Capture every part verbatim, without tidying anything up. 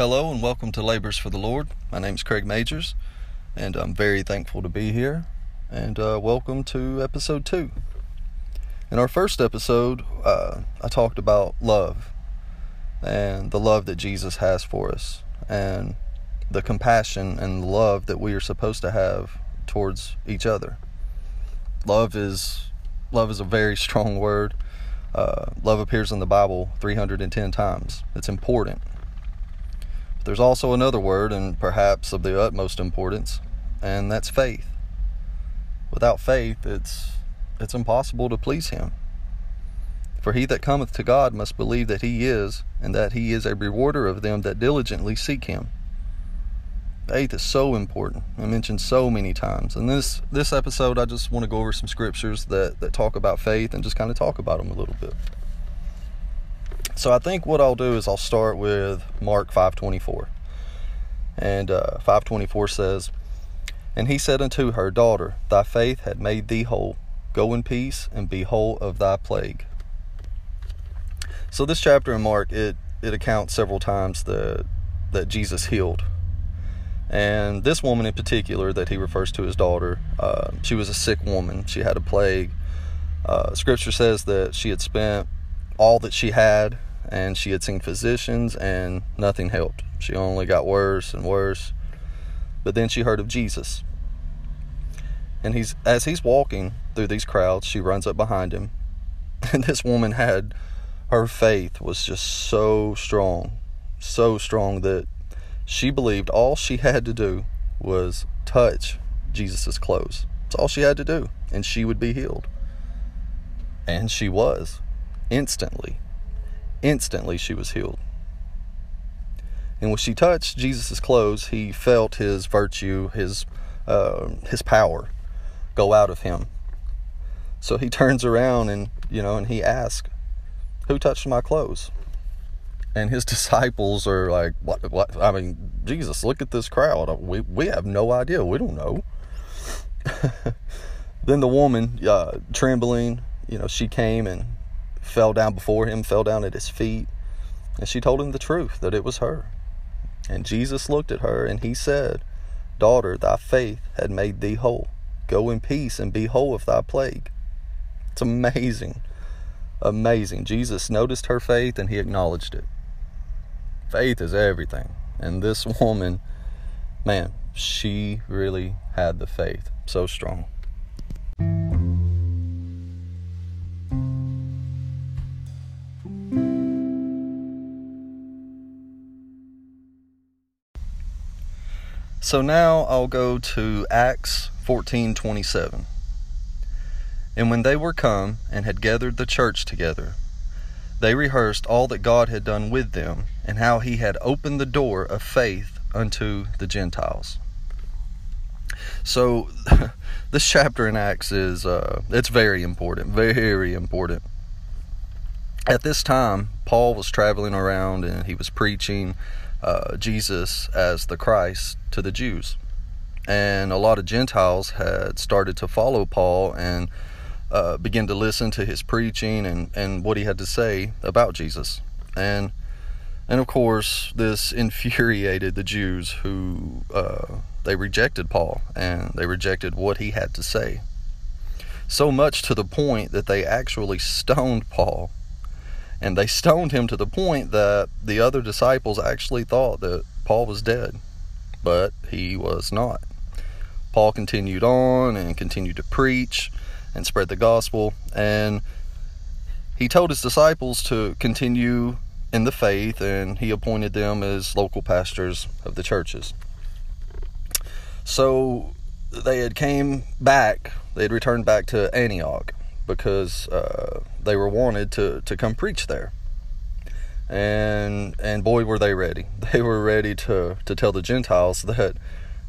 Hello and welcome to Labors for the Lord. My name is Craig Majors, and I'm very thankful to be here. And uh, welcome to episode two. In our first episode, uh, I talked about love and the love that Jesus has for us, and the compassion and love that we are supposed to have towards each other. Love is love is a very strong word. Uh, love appears in the Bible three hundred ten times. It's important. There's also another word, and perhaps of the utmost importance, and that's faith. Without faith, it's it's impossible to please him. For he that cometh to God must believe that he is, and that he is a rewarder of them that diligently seek him. Faith is so important. I mentioned so many times. In this, this episode, I just want to go over some scriptures that, that talk about faith and just kind of talk about them a little bit. So I think what I'll do is I'll start with Mark five twenty-four. And uh, five twenty-four says, "And he said unto her, Daughter, thy faith had made thee whole. Go in peace, and be whole of thy plague." So this chapter in Mark, it, it accounts several times that, that Jesus healed. And this woman in particular that he refers to as daughter, uh, she was a sick woman. She had a plague. Uh, scripture says that she had spent all that she had, and she had seen physicians, and nothing helped. She only got worse and worse. But then she heard of Jesus. And he's as he's walking through these crowds, she runs up behind him. And this woman had, her faith was just so strong, so strong that she believed all she had to do was touch Jesus's clothes. That's all she had to do, and she would be healed. And she was. Instantly. Instantly she was healed. And when she touched Jesus' clothes, he felt his virtue, his uh, his power go out of him. So he turns around and, you know, and he asks, "Who touched my clothes?" And his disciples are like, "What? What? I mean, Jesus, look at this crowd. We we have no idea. We don't know." Then the woman, uh, trembling, you know, she came and fell down before him, fell down at his feet, and she told him the truth, that it was her. And Jesus looked at her, and he said, "Daughter, thy faith had made thee whole. Go in peace, and be whole of thy plague." It's amazing, amazing. Jesus noticed her faith, and he acknowledged it. Faith is everything. And this woman, man, she really had the faith, so strong. So now I'll go to Acts fourteen twenty-seven. "And when they were come, and had gathered the church together, they rehearsed all that God had done with them, and how he had opened the door of faith unto the Gentiles." So this chapter in Acts is, uh, it's very important, very important. At this time, Paul was traveling around, and he was preaching Uh, Jesus as the Christ to the Jews, and a lot of Gentiles had started to follow Paul and uh, begin to listen to his preaching and, and what he had to say about Jesus, and and of course this infuriated the Jews, who uh, they rejected Paul, and they rejected what he had to say, so much to the point that they actually stoned Paul. And they stoned him to the point that the other disciples actually thought that Paul was dead, but he was not. Paul continued on and continued to preach and spread the gospel, and he told his disciples to continue in the faith, and he appointed them as local pastors of the churches. So they had came back, they had returned back to Antioch, because uh, they were wanted to, to come preach there. And and boy, were they ready. They were ready to, to tell the Gentiles that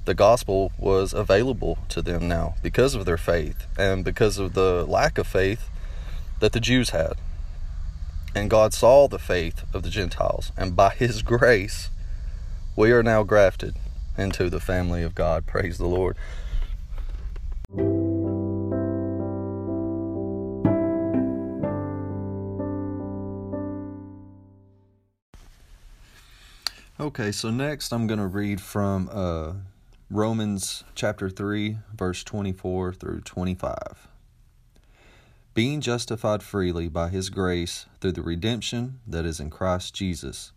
the gospel was available to them now because of their faith and because of the lack of faith that the Jews had. And God saw the faith of the Gentiles, and by his grace, we are now grafted into the family of God. Praise the Lord. Okay, so next I'm going to read from uh, Romans chapter three, verse twenty-four through twenty-five. Being justified freely by his grace through the redemption that is in Christ Jesus,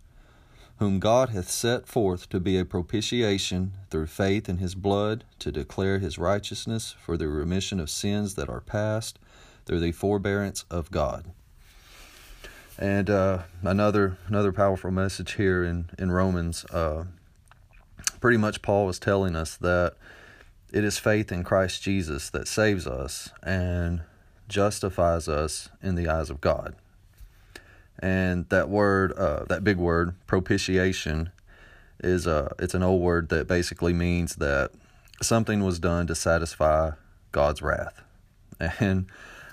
whom God hath set forth to be a propitiation through faith in his blood, to declare his righteousness for the remission of sins that are past, through the forbearance of God. And uh, another another powerful message here in, in Romans. Uh, pretty much Paul is telling us that it is faith in Christ Jesus that saves us and justifies us in the eyes of God. And that word, uh, that big word, propitiation, is uh, it's an old word that basically means that something was done to satisfy God's wrath. And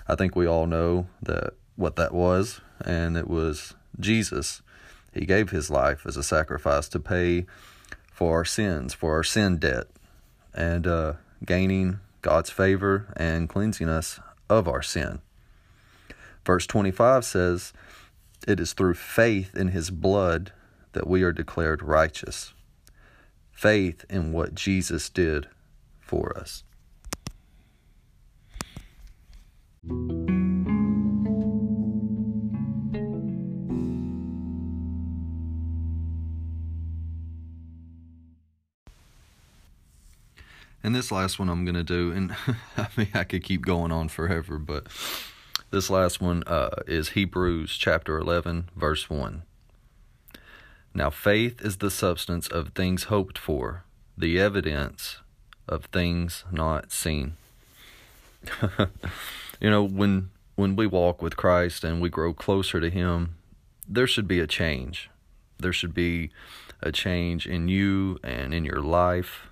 I think we all know that what that was, and it was Jesus. He gave his life as a sacrifice to pay for our sins, for our sin debt, and uh, gaining God's favor and cleansing us of our sin. Verse twenty-five says, it is through faith in his blood that we are declared righteous. Faith in what Jesus did for us. And this last one I'm going to do, and I mean, I could keep going on forever, but this last one uh, is Hebrews chapter eleven, verse one. Now faith is the substance of things hoped for, the evidence of things not seen. You know, when when we walk with Christ and we grow closer to him, there should be a change. There should be a change in you and in your life.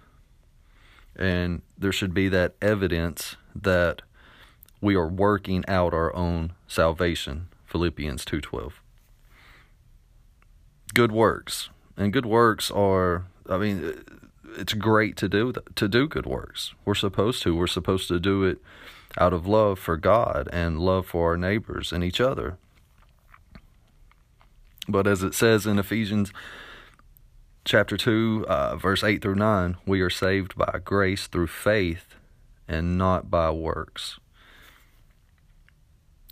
And there should be that evidence that we are working out our own salvation, Philippians two twelve. Good works. And good works are, I mean, it's great to do to do good works. We're supposed to. We're supposed to do it out of love for God and love for our neighbors and each other. But as it says in Ephesians chapter two, uh, verse eight through nine, we are saved by grace through faith and not by works.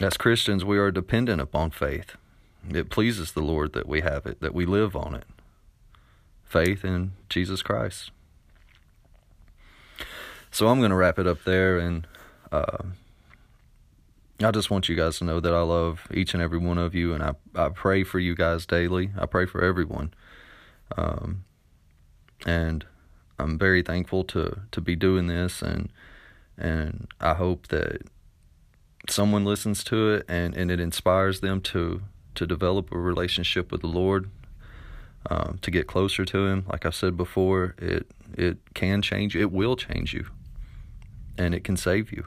As Christians, we are dependent upon faith. It pleases the Lord that we have it, that we live on it. Faith in Jesus Christ. So I'm going to wrap it up there, and uh, I just want you guys to know that I love each and every one of you, and I, I pray for you guys daily. I pray for everyone. Um, and I'm very thankful to, to be doing this, and and I hope that someone listens to it and, and it inspires them to, to develop a relationship with the Lord, um, to get closer to him. Like I said before, it it can change, it will change you, and it can save you.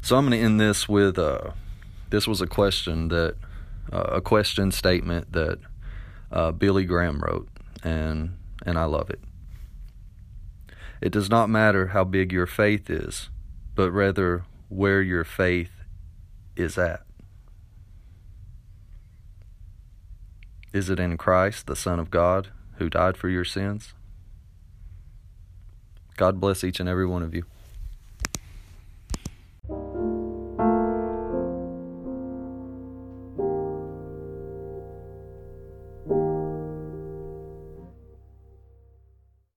So I'm going to end this with, uh, this was a question that, uh, a question statement that Uh, Billy Graham wrote, and and I love it. It does not matter how big your faith is, but rather where your faith is at. Is it in Christ, the Son of God, who died for your sins? God bless each and every one of you.